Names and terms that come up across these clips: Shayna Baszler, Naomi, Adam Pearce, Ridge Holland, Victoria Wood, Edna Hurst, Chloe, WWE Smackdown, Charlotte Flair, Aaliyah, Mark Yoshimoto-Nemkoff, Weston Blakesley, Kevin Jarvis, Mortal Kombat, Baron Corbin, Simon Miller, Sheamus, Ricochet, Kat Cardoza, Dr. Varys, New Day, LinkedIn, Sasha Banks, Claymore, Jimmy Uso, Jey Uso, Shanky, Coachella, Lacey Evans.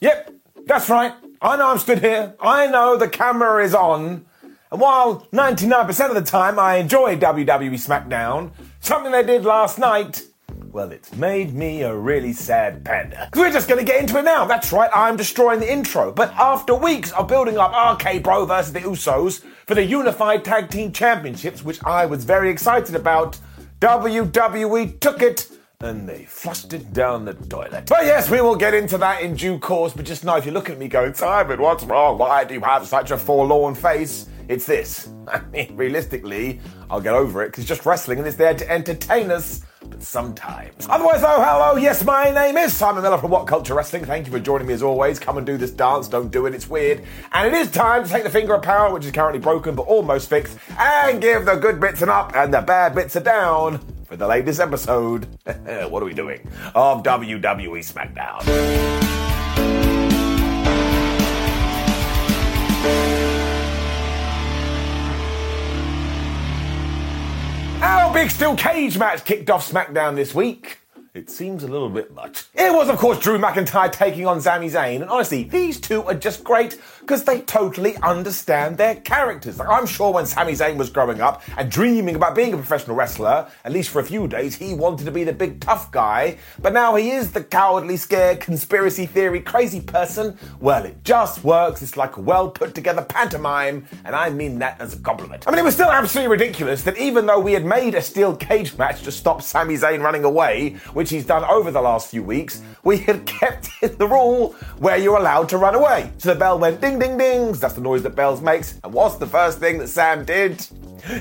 Yep, that's right. I know I'm stood here. I know the camera is on. And while 99% of the time I enjoy WWE Smackdown, something they did last night, well, it's made me a really sad panda. Because we're just going to get into it now. That's right, I'm destroying the intro. But after weeks of building up RK Bro versus the Usos for the Unified Tag Team Championships, which I was very excited about, WWE took it. And they flushed it down the toilet. But yes, we will get into that in due course, but just know if you're looking at me going, Simon, what's wrong? Why do you have such a forlorn face? It's this. I mean, realistically, I'll get over it, because it's just wrestling and it's there to entertain us, but sometimes. Otherwise, oh, hello, yes, my name is Simon Miller from What Culture Wrestling. Thank you for joining me as always. Come and do this dance, don't do it, it's weird. And it is time to take the finger of power, which is currently broken but almost fixed, and give the good bits an up and the bad bits a down. For the latest episode, what are we doing, of WWE Smackdown. Our big steel cage match kicked off Smackdown this week. It seems a little bit much. It was, of course, Drew McIntyre taking on Sami Zayn. And honestly, these two are just great because they totally understand their characters. Like, I'm sure when Sami Zayn was growing up and dreaming about being a professional wrestler, at least for a few days, he wanted to be the big tough guy. But now he is the cowardly, scared, conspiracy theory, crazy person. Well, it just works. It's like a well-put-together pantomime. And I mean that as a compliment. I mean, it was still absolutely ridiculous that even though we had made a steel cage match to stop Sami Zayn running away, which he's done over the last few weeks, we had kept in the rule where you're allowed to run away. So the bell went ding, ding, dings. That's the noise that bells makes. And what's the first thing that Sam did?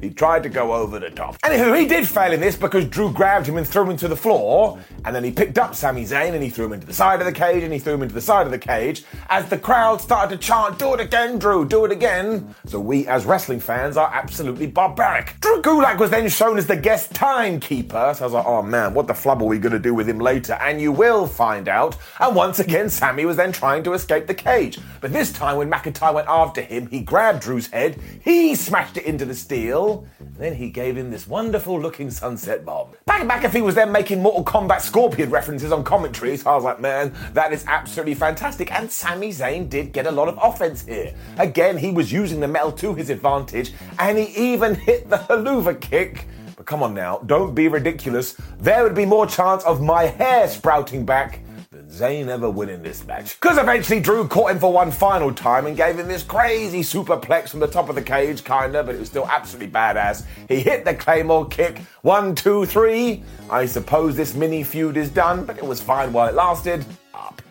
He tried to go over the top. Anywho, he did fail in this because Drew grabbed him and threw him to the floor. And then he picked up Sami Zayn and he threw him into the side of the cage as the crowd started to chant, do it again, Drew, do it again. So we as wrestling fans are absolutely barbaric. Drew Gulak was then shown as the guest timekeeper. So I was like, oh man, what the flub are we going to do with him later? And you will find out. And once again, Sami was then trying to escape the cage. But this time when McIntyre went after him, he grabbed Drew's head, he smashed it into the steel. And then he gave him this wonderful looking sunset bomb. Pat McAfee was then making Mortal Kombat Scorpion references on commentary, so I was like, man, that is absolutely fantastic. And Sami Zayn did get a lot of offense here. Again, he was using the metal to his advantage, and he even hit the haluva kick. But come on now, don't be ridiculous. There would be more chance of my hair sprouting back Zayn ever winning this match. Because eventually Drew caught him for one final time and gave him this crazy superplex from the top of the cage, kinda, but it was still absolutely badass. He hit the Claymore kick, 1, 2, 3. I suppose this mini feud is done, but it was fine while it lasted.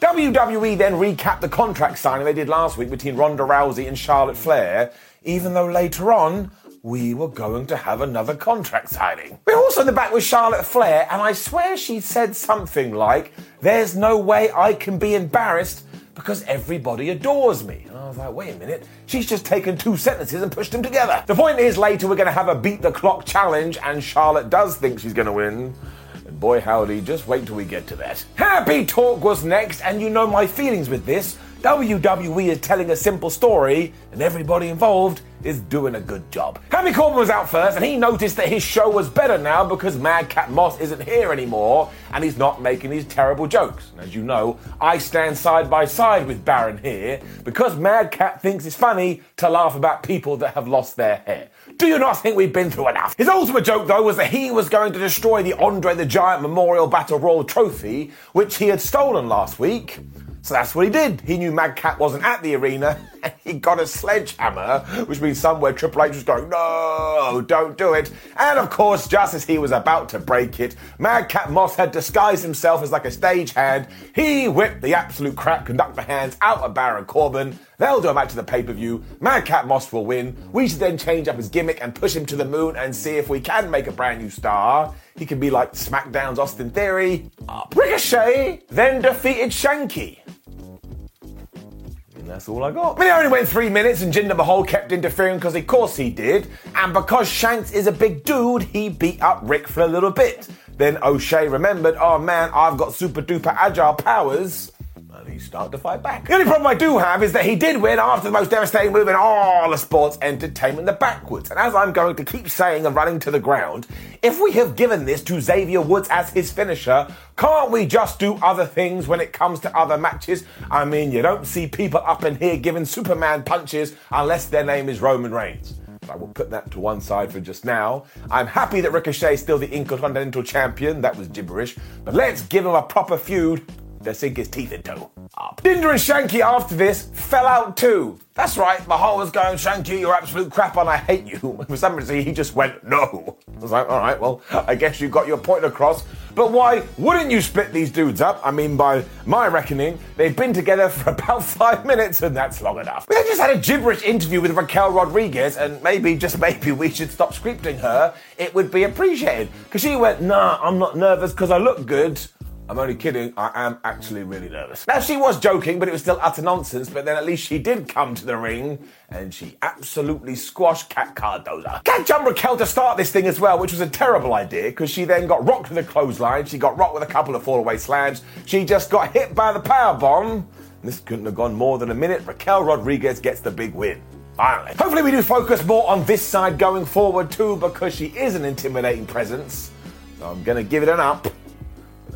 WWE then recapped the contract signing they did last week between Ronda Rousey and Charlotte Flair, even though later on, we were going to have another contract signing. We're also in the back with Charlotte Flair, and I swear she said something like, there's no way I can be embarrassed because everybody adores me. And I was like, wait a minute, she's just taken two sentences and pushed them together. The point is, later we're going to have a beat the clock challenge, and Charlotte does think she's going to win. And boy howdy, just wait till we get to that. Happy Talk was next, and you know my feelings with this. WWE is telling a simple story, and everybody involved is doing a good job. Happy Corbin was out first, and he noticed that his show was better now because Madcap Moss isn't here anymore, and he's not making these terrible jokes. And as you know, I stand side by side with Baron here because Madcap thinks it's funny to laugh about people that have lost their hair. Do you not think we've been through enough? His ultimate joke, though, was that he was going to destroy the Andre the Giant Memorial Battle Royal trophy, which he had stolen last week. So that's what he did. He knew Madcap wasn't at the arena, and he got a sledgehammer, which means somewhere Triple H was going, no, don't do it. And of course, just as he was about to break it, Madcap Moss had disguised himself as like a stagehand. He whipped the absolute crap conductor hands out of Baron Corbin. They'll do a match at the pay-per-view. Madcap Moss will win. We should then change up his gimmick and push him to the moon and see if we can make a brand new star. He can be like SmackDown's Austin Theory. Ricochet then defeated Shanky. And that's all I got. But it only went 3 minutes and Jinder Mahal kept interfering because of course he did. And because Shanks is a big dude, he beat up Rick for a little bit. Then O'Shea remembered, oh man, I've got super duper agile powers. And he started to fight back. The only problem I do have is that he did win after the most devastating move in all of sports entertainment, the backwards. And as I'm going to keep saying and running to the ground, if we have given this to Xavier Woods as his finisher, can't we just do other things when it comes to other matches? I mean, you don't see people up in here giving Superman punches unless their name is Roman Reigns. I will put that to one side for just now. I'm happy that Ricochet is still the Intercontinental Champion. That was gibberish. But let's give him a proper feud. They sink his teeth into up. Jinder and Shanky after this fell out too. That's right, Mahal was going, Shanky, you're absolute crap and I hate you. For some reason, he just went, no. I was like, all right, well, I guess you got your point across. But why wouldn't you split these dudes up? I mean, by my reckoning, they've been together for about 5 minutes and that's long enough. They just had a gibberish interview with Raquel Rodriguez and maybe, just maybe, we should stop scripting her. It would be appreciated. Because she went, nah, I'm not nervous because I look good. I'm only kidding, I am actually really nervous. Now, she was joking, but it was still utter nonsense, but then at least she did come to the ring, and she absolutely squashed Kat Cardoza. Kat jumped Raquel to start this thing as well, which was a terrible idea, because she then got rocked with a clothesline, she got rocked with a couple of fallaway slams, she just got hit by the powerbomb. This couldn't have gone more than a minute. Raquel Rodriguez gets the big win. Finally. Hopefully we do focus more on this side going forward too, because she is an intimidating presence. So I'm gonna give it an up.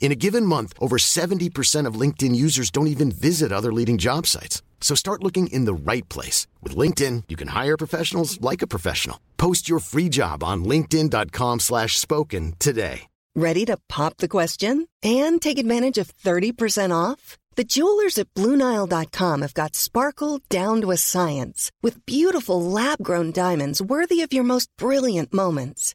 In a given month, over 70% of LinkedIn users don't even visit other leading job sites. So start looking in the right place. With LinkedIn, you can hire professionals like a professional. Post your free job on linkedin.com/spoken today. Ready to pop the question and take advantage of 30% off? The jewelers at BlueNile.com have got sparkle down to a science with beautiful lab-grown diamonds worthy of your most brilliant moments.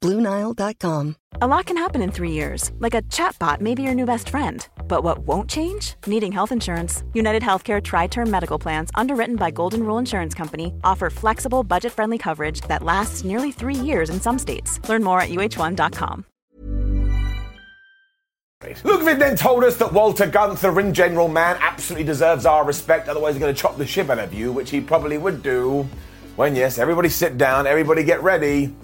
BlueNile.com. A lot can happen in 3 years, like a chatbot may be your new best friend. But what won't change? Needing health insurance. UnitedHealthcare Tri-Term Medical Plans, underwritten by Golden Rule Insurance Company, offer flexible, budget-friendly coverage that lasts nearly 3 years in some states. Learn more at UH1.com. Lukovic then told us that Walter Gunther, Ring General Man, absolutely deserves our respect, otherwise he's going to chop the shit out of you, which he probably would do. When, yes, everybody sit down, everybody get ready.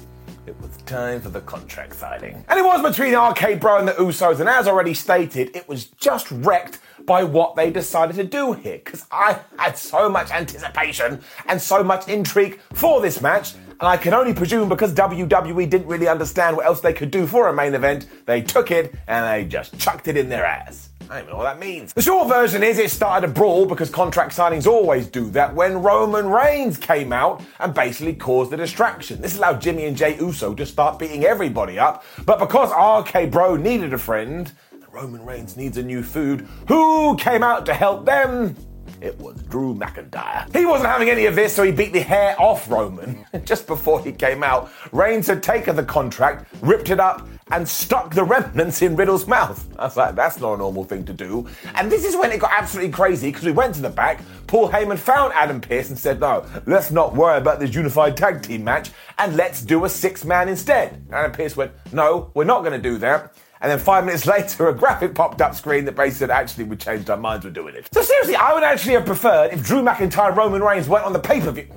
It was time for the contract signing. And it was between RK Bro and the Usos, and as already stated, it was just wrecked by what they decided to do here, because I had so much anticipation and so much intrigue for this match, and I can only presume because WWE didn't really understand what else they could do for a main event, they took it and they just chucked it in their ass. I don't even know what that means. The short version is it started a brawl because contract signings always do that when Roman Reigns came out and basically caused a distraction. This allowed Jimmy and Jey Uso to start beating everybody up, but because RK Bro needed a friend, Roman Reigns needs a new food, who came out to help them? It was Drew McIntyre. He wasn't having any of this, so he beat the hair off Roman. Just before he came out, Reigns had taken the contract, ripped it up, and stuck the remnants in Riddle's mouth. I was like, that's not a normal thing to do. And this is when it got absolutely crazy, because we went to the back, Paul Heyman found Adam Pearce and said, no, let's not worry about this unified tag team match, and let's do a six-man instead. Adam Pearce went, no, we're not going to do that. And then 5 minutes later, a graphic popped up screen that basically said, actually, we changed our minds, we're doing it. So seriously, I would actually have preferred if Drew McIntyre, Roman Reigns went on the pay-per-view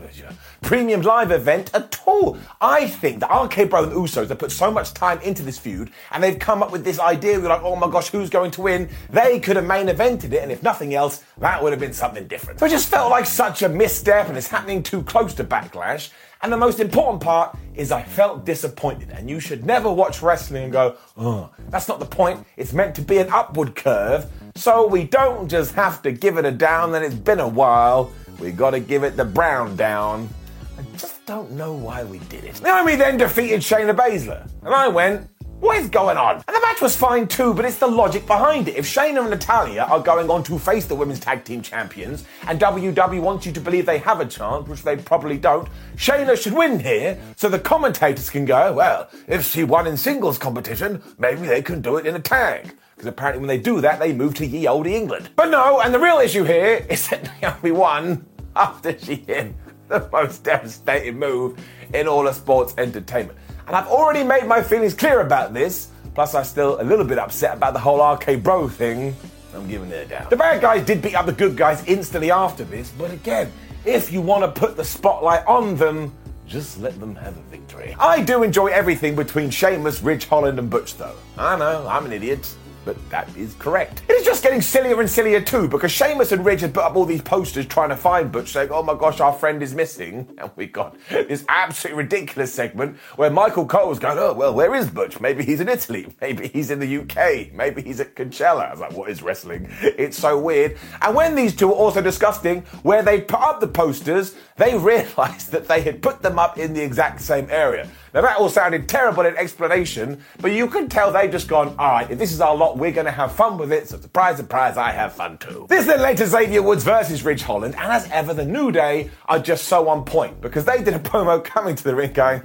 premium live event at all. I think that RK Bro and Usos have put so much time into this feud, and they've come up with this idea, we're like, oh my gosh, who's going to win? They could have main evented it, and if nothing else, that would have been something different. So it just felt like such a misstep, and it's happening too close to Backlash. And the most important part is I felt disappointed. And you should never watch wrestling and go, oh, that's not the point. It's meant to be an upward curve. So we don't just have to give it a down, and it's been a while. We got to give it the brown down. I just don't know why we did it. Naomi then defeated Shayna Baszler. And I went, what is going on? And the match was fine too, but it's the logic behind it. If Shayna and Natalya are going on to face the women's tag team champions, and WWE wants you to believe they have a chance, which they probably don't, Shayna should win here, so the commentators can go, well, if she won in singles competition, maybe they can do it in a tag. Because apparently when they do that, they move to ye olde England. But no, and the real issue here is that Naomi won after she hit the most devastating move in all of sports entertainment. And I've already made my feelings clear about this, plus I'm still a little bit upset about the whole RK Bro thing. I'm giving it a down. The bad guys did beat up the good guys instantly after this, but again, if you want to put the spotlight on them, just let them have a victory. I do enjoy everything between Sheamus, Ridge Holland and Butch though. I know, I'm an idiot. But that is correct. It is just getting sillier and sillier too, because Sheamus and Ridge had put up all these posters trying to find Butch, saying, oh my gosh, our friend is missing. And we got this absolutely ridiculous segment where Michael Cole's going, oh, well, where is Butch? Maybe he's in Italy. Maybe he's in the UK. Maybe he's at Coachella. I was like, what is wrestling? It's so weird. And when these two were also disgusting, where they put up the posters, they realised that they had put them up in the exact same area. Now that all sounded terrible in explanation, but you could tell they've just gone, all right, if this is our lot, we're going to have fun with it, so surprise, surprise, I have fun too. This then led to Xavier Woods versus Ridge Holland, and as ever, the New Day are just so on point, because they did a promo coming to the ring going,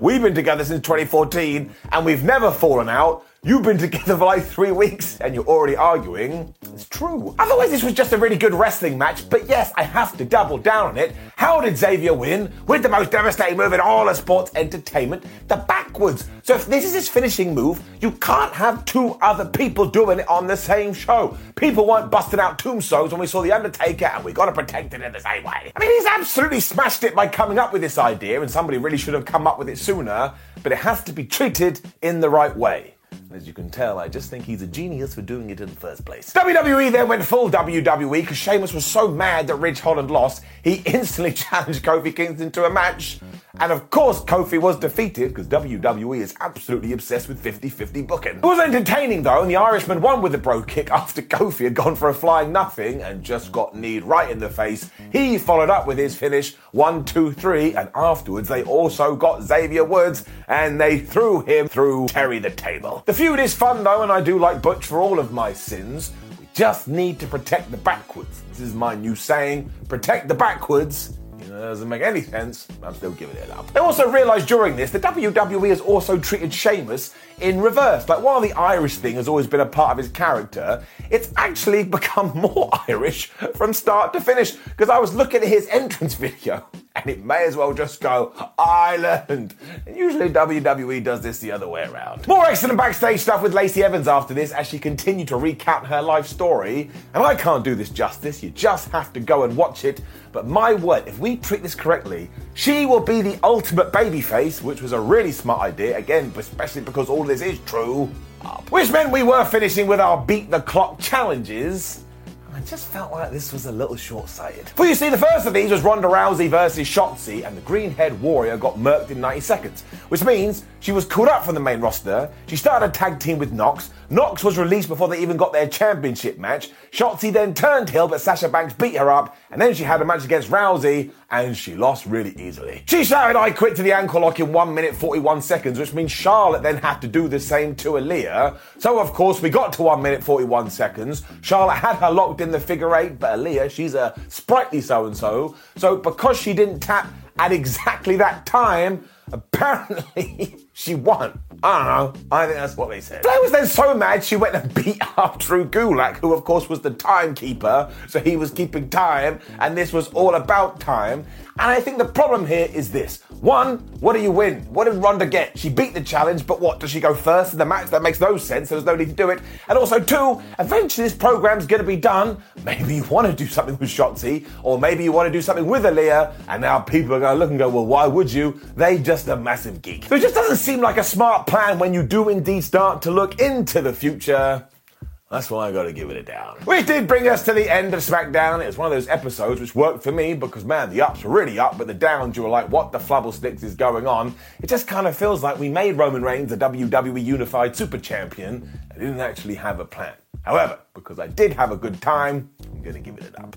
we've been together since 2014, and we've never fallen out. You've been together for like 3 weeks and you're already arguing. It's true. Otherwise, this was just a really good wrestling match, but yes, I have to double down on it. How did Xavier win? With the most devastating move in all of sports entertainment, the backwards. So if this is his finishing move, you can't have two other people doing it on the same show. People weren't busting out tombstones when we saw The Undertaker, and we got to protect it in the same way. I mean, he's absolutely smashed it by coming up with this idea, and somebody really should have come up with it sooner, but it has to be treated in the right way. As you can tell, I just think he's a genius for doing it in the first place. WWE then went full WWE because Sheamus was so mad that Ridge Holland lost, he instantly challenged Kofi Kingston to a match. And of course, Kofi was defeated because WWE is absolutely obsessed with 50-50 booking. It was entertaining though, and the Irishman won with a bro kick after Kofi had gone for a flying nothing and just got kneed right in the face. He followed up with his finish, 1, 2, 3, and afterwards they also got Xavier Woods and they threw him through Terry the table. The feud is fun though, and I do like Butch for all of my sins. We just need to protect the backwards. This is my new saying, protect the backwards. You know, it doesn't make any sense. I'm still giving it up. I also realised during this that WWE has also treated Sheamus in reverse. Like, while the Irish thing has always been a part of his character, it's actually become more Irish from start to finish. Because I was looking at his entrance video, and it may as well just go, Ireland. And usually WWE does this the other way around. More excellent backstage stuff with Lacey Evans after this as she continued to recount her life story. And I can't do this justice, you just have to go and watch it. But my word, if we treat this correctly, she will be the ultimate babyface, which was a really smart idea, again, especially because all this is true. Which meant we were finishing with our beat the clock challenges. I just felt like this was a little short-sighted. Well, you see, the first of these was Ronda Rousey versus Shotzi, and the green-haired warrior got murked in 90 seconds, which means she was called up from the main roster. She started a tag team with Nox. Nox was released before they even got their championship match. Shotzi then turned heel, but Sasha Banks beat her up, and then she had a match against Rousey, and she lost really easily. She shouted, I quit to the ankle lock in 1 minute 41 seconds, which means Charlotte then had to do the same to Aaliyah. So, of course, we got to 1 minute 41 seconds. Charlotte had her locked in the figure eight, but Aaliyah, she's a sprightly so-and-so. So because she didn't tap at exactly that time, apparently She won. I don't know. I think that's what they said. Flair was then so mad she went and beat up Drew Gulak, who of course was the timekeeper, so he was keeping time, and this was all about time. And I think the problem here is this. One, what do you win? What did Ronda get? She beat the challenge, but what? Does she go first in the match? That makes no sense. There's no need to do it. And also, two, eventually this program's going to be done. Maybe you want to do something with Shotzi, or maybe you want to do something with Aaliyah, and now people are going to look and go, well, why would you? They just a massive geek. So it just doesn't seem like a smart plan when you do indeed start to look into the future. That's why I got to give it a down. Which did bring us to the end of SmackDown. It was one of those episodes which worked for me because, man, the ups were really up, but the downs, you were like, what the flabblesticks is going on? It just kind of feels like we made Roman Reigns the WWE Unified Super Champion and didn't actually have a plan. However, because I did have a good time, I'm going to give it a up.